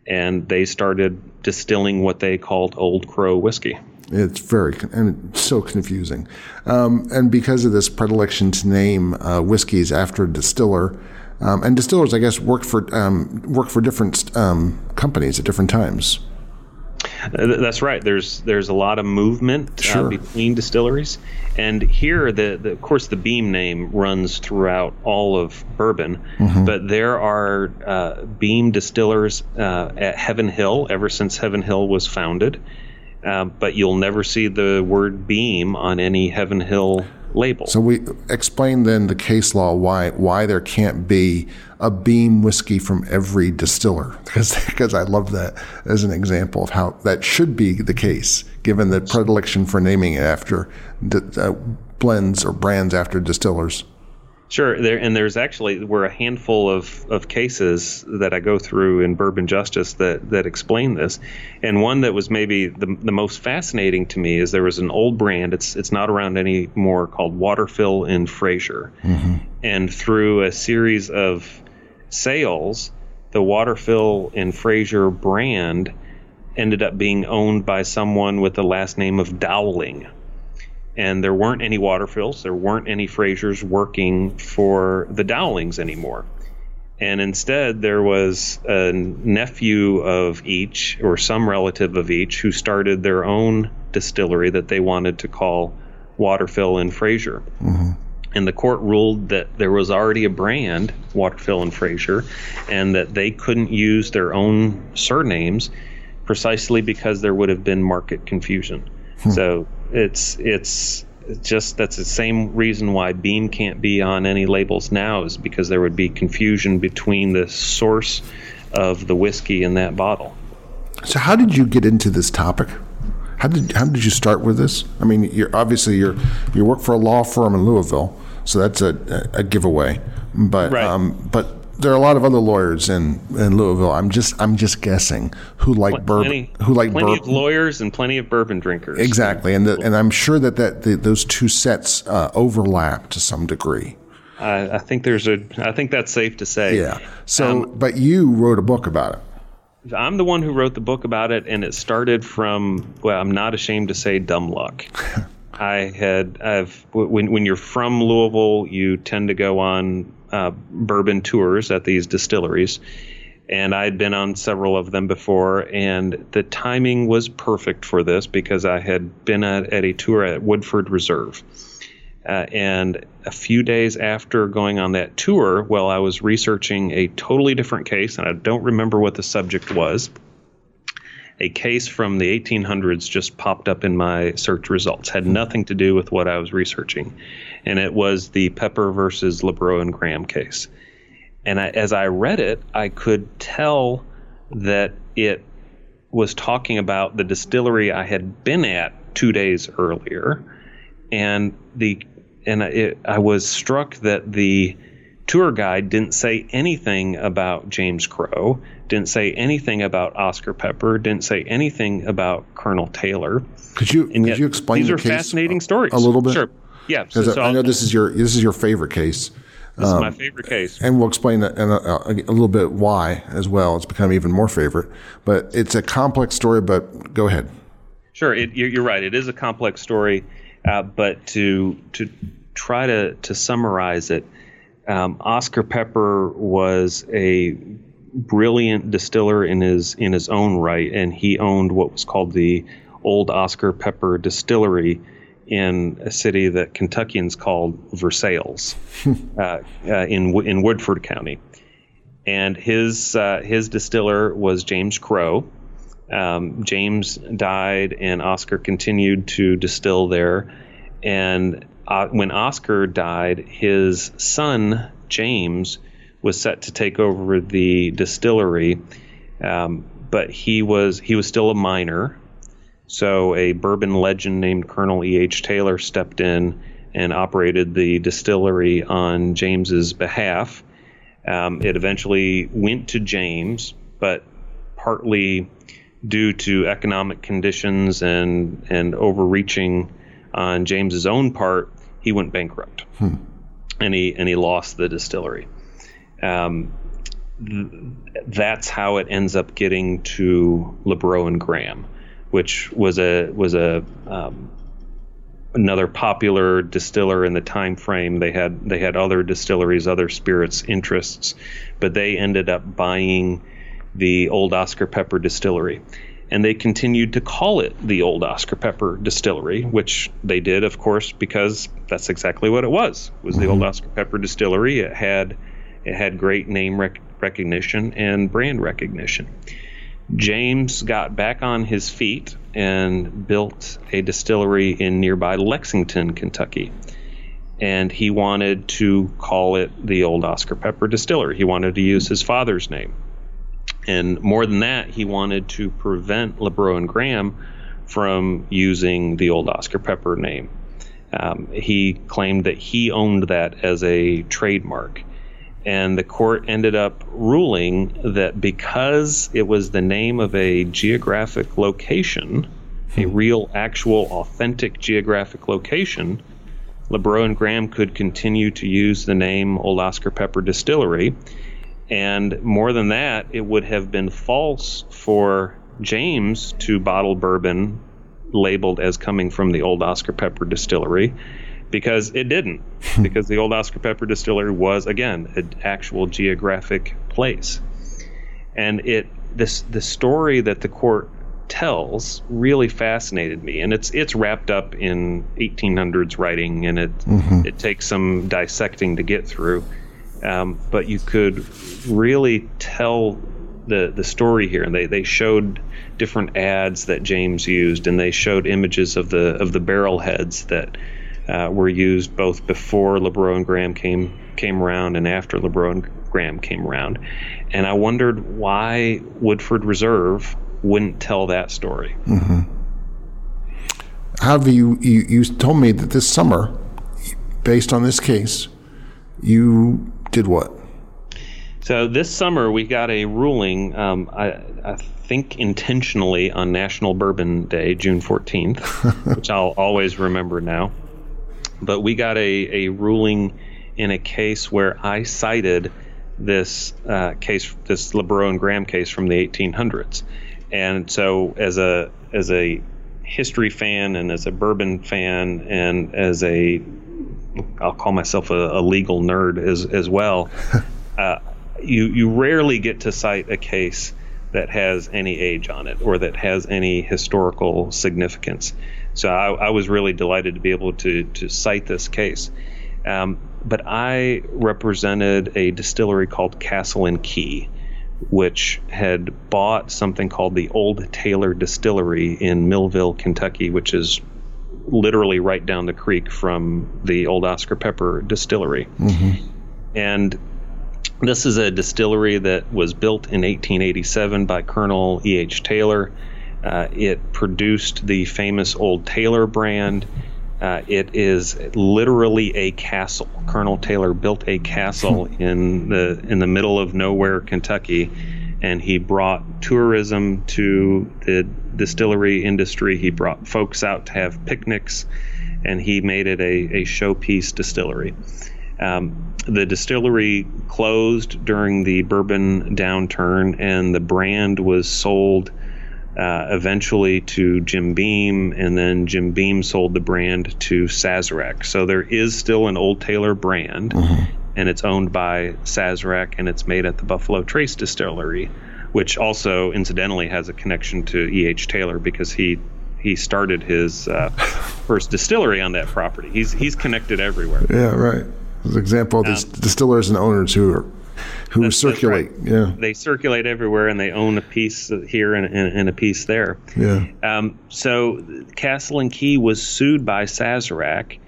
and they started distilling what they called Old Crow whiskey. It's very and it's so confusing, and because of this predilection to name whiskeys after a distiller, and distillers, I guess, worked for different companies at different times. That's right. There's a lot of movement between distilleries, and here of course the Beam name runs throughout all of bourbon, but there are Beam distillers at Heaven Hill ever since Heaven Hill was founded, but you'll never see the word Beam on any Heaven Hill label. So we explain then the case law why there can't be a Beam whiskey from every distiller, because I love that as an example of how that should be the case, given the predilection for naming it after blends or brands after distillers. Sure, there's actually were a handful of cases that I go through in Bourbon Justice that explain this, and one that was maybe the most fascinating to me is there was an old brand, it's not around anymore, called Waterfill in Fraser, and through a series of sales, the Waterfill in Fraser brand ended up being owned by someone with the last name of Dowling. And there weren't any Waterfills, there weren't any Frasers working for the Dowlings anymore. And instead, there was a nephew of each, or some relative of each, who started their own distillery that they wanted to call Waterfill and Fraser. And the court ruled that there was already a brand, Waterfill and Fraser, and that they couldn't use their own surnames precisely because there would have been market confusion. So it's just that's the same reason why Beam can't be on any labels now, is because there would be confusion between the source of the whiskey in that bottle. So how did you get into this topic? How did you start with this? I mean, you work for a law firm in Louisville, so that's a giveaway. But right. But there are a lot of other lawyers in Louisville. I'm just guessing who like bourbon. Plenty of lawyers and plenty of bourbon drinkers. Exactly, and I'm sure that those two sets overlap to some degree. I think that's safe to say. Yeah. So, but you wrote a book about it. I'm the one who wrote the book about it, and it started from, well, I'm not ashamed to say, dumb luck. When you're from Louisville, you tend to go on bourbon tours at these distilleries, and I'd been on several of them before, and the timing was perfect for this because I had been at a tour at Woodford Reserve, and a few days after going on that tour, while I was researching a totally different case, and I don't remember what the subject was, a case from the 1800s just popped up in my search results. Had nothing to do with what I was researching. And it was the Pepper versus LeBrow and Graham case. And as I read it, I could tell that it was talking about the distillery I had been at 2 days earlier. And I was struck that the tour guide didn't say anything about James Crow, didn't say anything about Oscar Pepper, didn't say anything about Colonel Taylor. Could you explain these the are case fascinating stories a little bit? Sure. Yeah. So I know this is your favorite case. This is my favorite case, and we'll explain a little bit why as well. It's become even more favorite, but it's a complex story. But go ahead. Sure, you're right. It is a complex story, but to try to summarize it, Oscar Pepper was a brilliant distiller in his own right, and he owned what was called the Old Oscar Pepper Distillery in a city that Kentuckians called Versailles, in Woodford County, and his distiller was James Crow. James died, and Oscar continued to distill there. And when Oscar died, his son James was set to take over the distillery, but he was still a minor. So a bourbon legend named Colonel E.H. Taylor stepped in and operated the distillery on James's behalf. It eventually went to James, but partly due to economic conditions and overreaching on James's own part, he went bankrupt, and he lost the distillery. That's how it ends up getting to Lebrow and Graham, which was another popular distiller in the time frame. They had other distilleries, other spirits interests, but they ended up buying the Old Oscar Pepper Distillery, and they continued to call it the Old Oscar Pepper Distillery, which they did, of course, because that's exactly what it was. The Old Oscar Pepper Distillery. It had great name recognition and brand recognition. James got back on his feet and built a distillery in nearby Lexington, Kentucky. And he wanted to call it the Old Oscar Pepper Distillery. He wanted to use his father's name. And more than that, he wanted to prevent Lebrow and Graham from using the Old Oscar Pepper name. He claimed that he owned that as a trademark. And the court ended up ruling that because it was the name of a geographic location, a real, actual, authentic geographic location, Lebrow and Graham could continue to use the name Old Oscar Pepper Distillery. And more than that, it would have been false for James to bottle bourbon labeled as coming from the Old Oscar Pepper Distillery, because it didn't, because the Old Oscar Pepper Distillery was, again, an actual geographic place. And the story that the court tells really fascinated me, and it's wrapped up in 1800s writing, and it takes some dissecting to get through, but you could really tell the story here. And they showed different ads that James used, and they showed images of the barrel heads that were used both before Lebrow and Graham came around and after Lebrow and Graham came around. And I wondered why Woodford Reserve wouldn't tell that story. However, you told me that this summer, based on this case, you did what? So this summer we got a ruling, I think intentionally, on National Bourbon Day, June 14th, which I'll always remember now. But we got a ruling in a case where I cited this Lebrow and Graham case from the 1800s. And so as a history fan and as a bourbon fan and as a, I'll call myself a legal nerd as well, you rarely get to cite a case that has any age on it or that has any historical significance. So I was really delighted to be able to cite this case. But I represented a distillery called Castle and Key, which had bought something called the Old Taylor Distillery in Millville, Kentucky, which is literally right down the creek from the Old Oscar Pepper Distillery. And this is a distillery that was built in 1887 by Colonel E.H. Taylor. It produced the famous Old Taylor brand. It is literally a castle. Colonel Taylor built a castle in the middle of nowhere, Kentucky, and he brought tourism to the distillery industry. He brought folks out to have picnics, and he made it a showpiece distillery. The distillery closed during the bourbon downturn, and the brand was sold eventually to Jim Beam, and then Jim Beam sold the brand to Sazerac. So there is still an Old Taylor brand, and it's owned by Sazerac, and it's made at the Buffalo Trace Distillery, which also incidentally has a connection to E.H. Taylor because he started his first distillery on that property. He's connected everywhere. Yeah, right. An example of these distillers and owners who circulate. Right. Yeah, they circulate everywhere, and they own a piece here and a piece there. Yeah. So Castle and Key was sued by Sazerac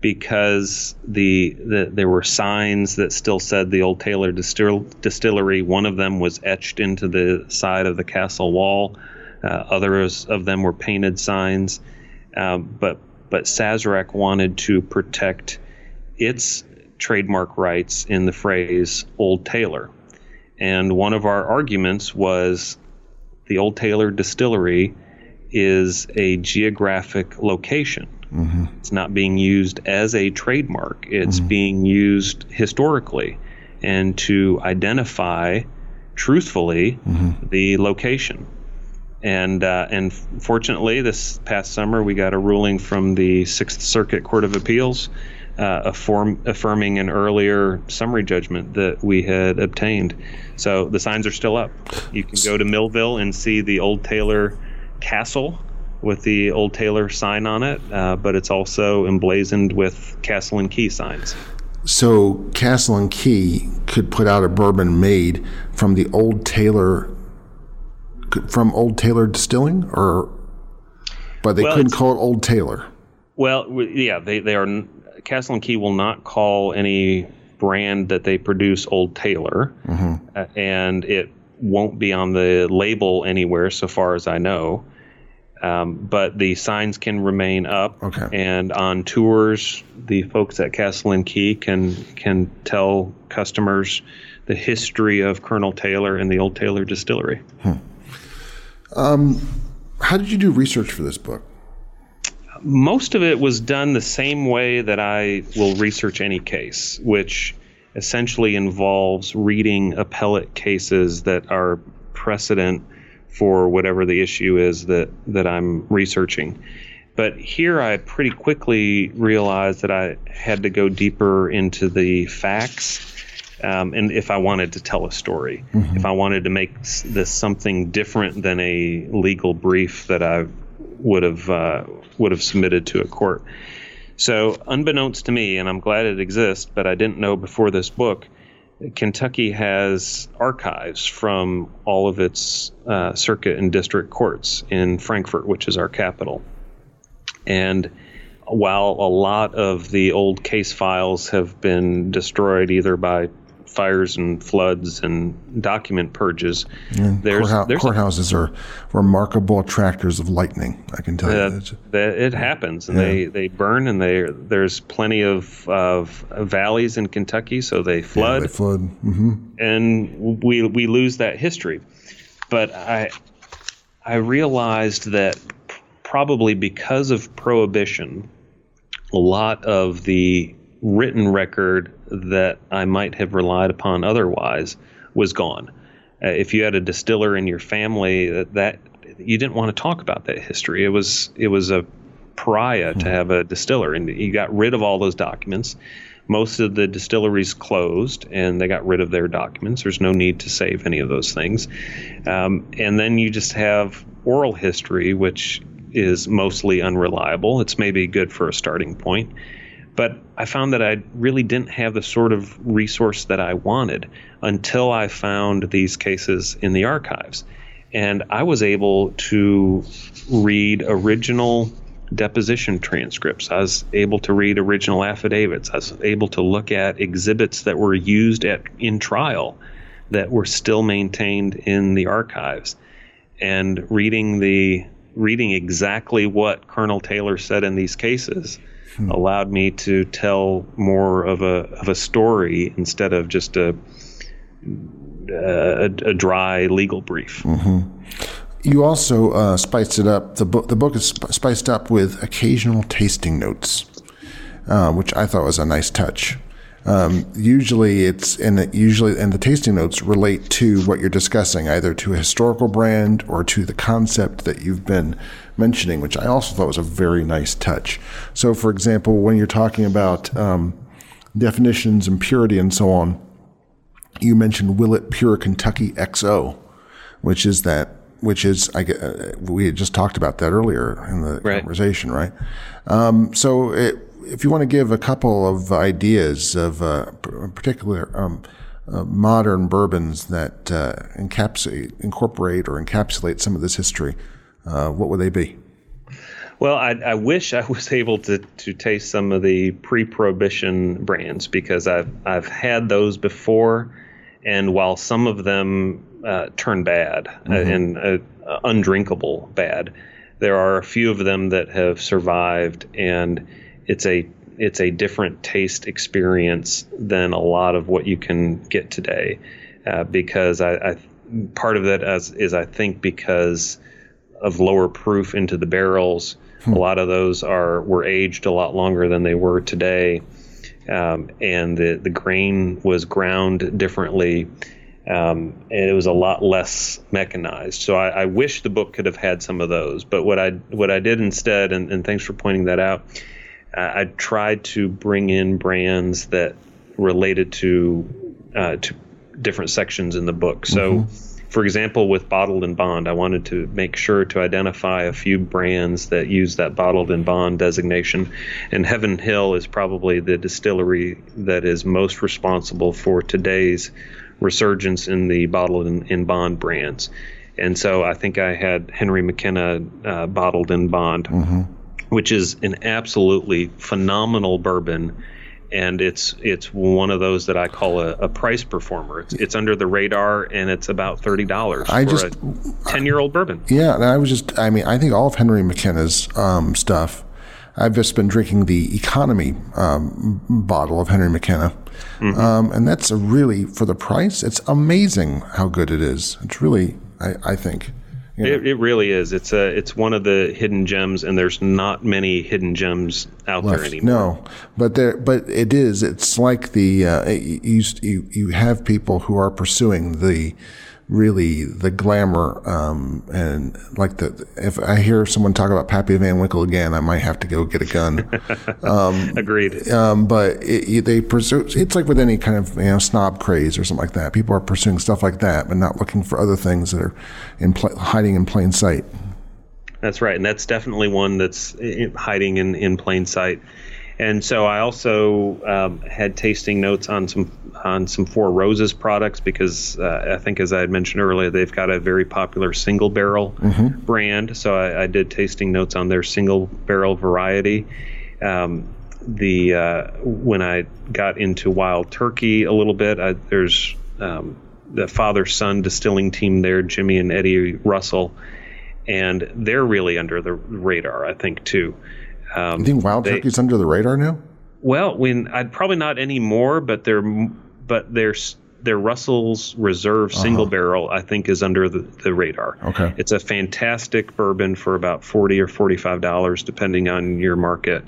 because there were signs that still said the Old Taylor Distillery. One of them was etched into the side of the castle wall. Others of them were painted signs. But Sazerac wanted to protect its trademark rights in the phrase Old Taylor. And one of our arguments was the Old Taylor Distillery is a geographic location. It's not being used as a trademark. It's being used historically and to identify truthfully the location. And fortunately, this past summer, we got a ruling from the Sixth Circuit Court of Appeals affirming an earlier summary judgment that we had obtained. So the signs are still up. You can go to Millville and see the Old Taylor Castle with the Old Taylor sign on it, but it's also emblazoned with Castle and Key signs. So Castle and Key could put out a bourbon made from the Old Taylor, from Old Taylor Distilling, but they couldn't call it Old Taylor. Well, yeah, they are. Castle and Key will not call any brand that they produce Old Taylor, and it won't be on the label anywhere so far as I know, but the signs can remain up, and on tours, the folks at Castle and Key can tell customers the history of Colonel Taylor and the Old Taylor Distillery. How did you do research for this book? Most of it was done the same way that I will research any case, which essentially involves reading appellate cases that are precedent for whatever the issue is that I'm researching. But here I pretty quickly realized that I had to go deeper into the facts, and if I wanted to tell a story, if I wanted to make this something different than a legal brief that I've would have submitted to a court. So unbeknownst to me, and I'm glad it exists, but I didn't know before this book, Kentucky has archives from all of its circuit and district courts in Frankfort, which is our capital. And while a lot of the old case files have been destroyed either by fires and floods and document purges. And there's courthouses are remarkable attractors of lightning, I can tell you. That it happens, and they burn, and there's plenty of valleys in Kentucky, so they flood. Yeah, they flood. And we lose that history. But I realized that probably because of Prohibition, a lot of the written record that I might have relied upon otherwise was gone. If you had a distiller in your family, that you didn't want to talk about that history. It was a pariah to have a distiller, and you got rid of all those documents. Most of the distilleries closed, and they got rid of their documents. There's no need to save any of those things. And then you just have oral history, which is mostly unreliable. It's maybe good for a starting point. But I found that I really didn't have the sort of resource that I wanted until I found these cases in the archives. And I was able to read original deposition transcripts. I was able to read original affidavits. I was able to look at exhibits that were used in trial that were still maintained in the archives. And reading exactly what Colonel Taylor said in these cases allowed me to tell more of a story instead of just a dry legal brief. Mm-hmm. You also spiced it up. The book is spiced up with occasional tasting notes, which I thought was a nice touch. Usually the tasting notes relate to what you're discussing, either to a historical brand or to the concept that you've been mentioning, which I also thought was a very nice touch. So, for example, when you're talking about definitions and purity and so on, you mentioned Willet Pure Kentucky XO, we had just talked about that earlier in the conversation, right? If you want to give a couple of ideas of particular modern bourbons that incorporate some of this history, what would they be? Well, I wish I was able to taste some of the pre-Prohibition brands, because I've had those before, and while some of them turn bad, mm-hmm. and undrinkable bad, there are a few of them that have survived, and it's a different taste experience than a lot of what you can get today, because I part of that is I think because of lower proof into the barrels. A lot of those were aged a lot longer than they were today, and the grain was ground differently, and it was a lot less mechanized. So I wish the book could have had some of those. But what I did instead, and thanks for pointing that out, I tried to bring in brands that related to different sections in the book. So, mm-hmm. for example, with Bottled in Bond, I wanted to make sure to identify a few brands that use that Bottled in Bond designation. And Heaven Hill is probably the distillery that is most responsible for today's resurgence in the Bottled in Bond brands. And so I think I had Henry McKenna Bottled in Bond. Mm-hmm. which is an absolutely phenomenal bourbon, and it's one of those that I call a price performer. It's under the radar, and it's about $30 for a 10-year-old bourbon. Yeah, and I think all of Henry McKenna's stuff, I've just been drinking the economy bottle of Henry McKenna, mm-hmm. And that's for the price, it's amazing how good it is. It's really, I think. Yeah. It really is. It's one of the hidden gems, and there's not many hidden gems out there anymore. No, but it is. It's like you have people who are pursuing the glamour, and like if I hear someone talk about Pappy Van Winkle again, I might have to go get a gun. Agreed. But they pursue. It's like with any kind of snob craze or something like that. People are pursuing stuff like that, but not looking for other things that are hiding in plain sight. That's right, and that's definitely one that's hiding in plain sight. And so I also had tasting notes on some Four Roses products, because I think, as I had mentioned earlier, they've got a very popular single barrel mm-hmm. brand. So I did tasting notes on their single barrel variety. When I got into Wild Turkey a little bit, there's the father-son distilling team there, Jimmy and Eddie Russell, and they're really under the radar, I think, too. You think Wild Turkey's under the radar now? Well, probably not anymore, but their Russell's Reserve single barrel, I think, is under the radar. Okay, it's a fantastic bourbon for about $40 or $45, depending on your market.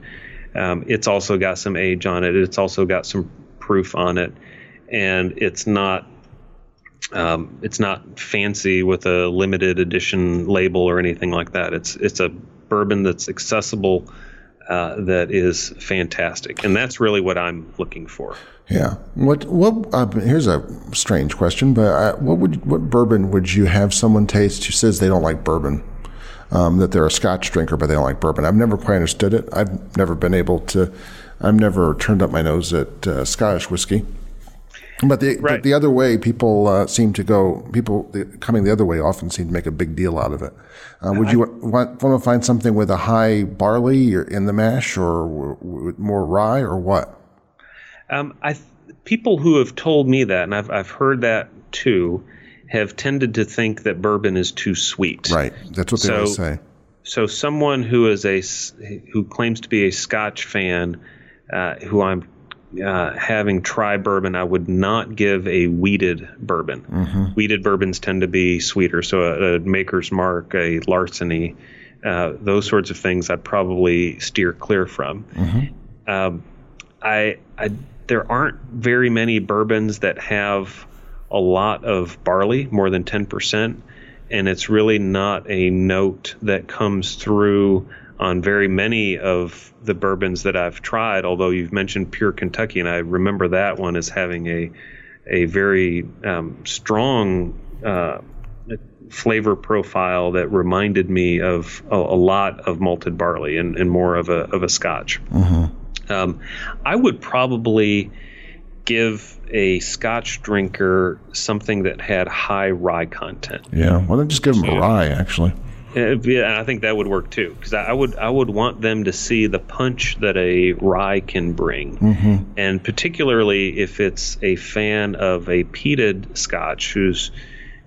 It's also got some age on it. It's also got some proof on it, and it's not fancy with a limited edition label or anything like that. It's a bourbon that's accessible. That is fantastic, and that's really what I'm looking for. Yeah. What here's a strange question, but what bourbon would you have someone taste who says they don't like bourbon, that they're a Scotch drinker but they don't like bourbon? I've never quite understood it. I've never been able to. I've never turned up my nose at Scottish whiskey. But the other way, people seem to go. People coming the other way often seem to make a big deal out of it. Would you want to find something with a high barley or in the mash, or more rye, or what? People who have told me that, and I've heard that too, have tended to think that bourbon is too sweet. Right, that's what they always say. So someone who claims to be a Scotch fan, who I'm having try bourbon, I would not give a wheated bourbon. Mm-hmm. Wheated bourbons tend to be sweeter. So a Maker's Mark, a Larceny, those sorts of things I'd probably steer clear from. Mm-hmm. There aren't very many bourbons that have a lot of barley, more than 10%. And it's really not a note that comes through on very many of the bourbons that I've tried, although you've mentioned Pure Kentucky, and I remember that one as having a very strong flavor profile that reminded me of a lot of malted barley and more of a Scotch. Mm-hmm. I would probably give a Scotch drinker something that had high rye content. Yeah, well, then just give them rye, actually. Yeah, and I think that would work too, because I would want them to see the punch that a rye can bring, mm-hmm. and particularly if it's a fan of a peated Scotch who's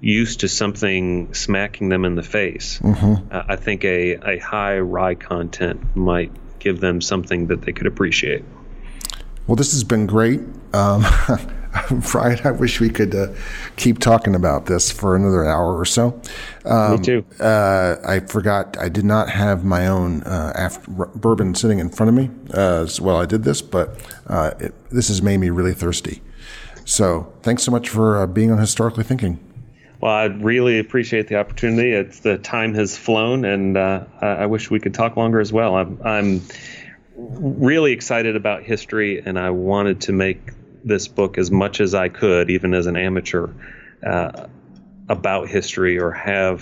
used to something smacking them in the face. Mm-hmm. I think a high rye content might give them something that they could appreciate. Well, this has been great. Brian, I wish we could keep talking about this for another hour or so. Me too. I forgot. I did not have my own bourbon sitting in front of me as well. I did this, but this has made me really thirsty. So thanks so much for being on Historically Thinking. Well, I really appreciate the opportunity. The time has flown, and I wish we could talk longer as well. I'm really excited about history, and I wanted to make this book as much as I could, even as an amateur, about history, or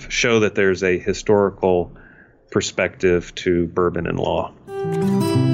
show that there's a historical perspective to bourbon and law.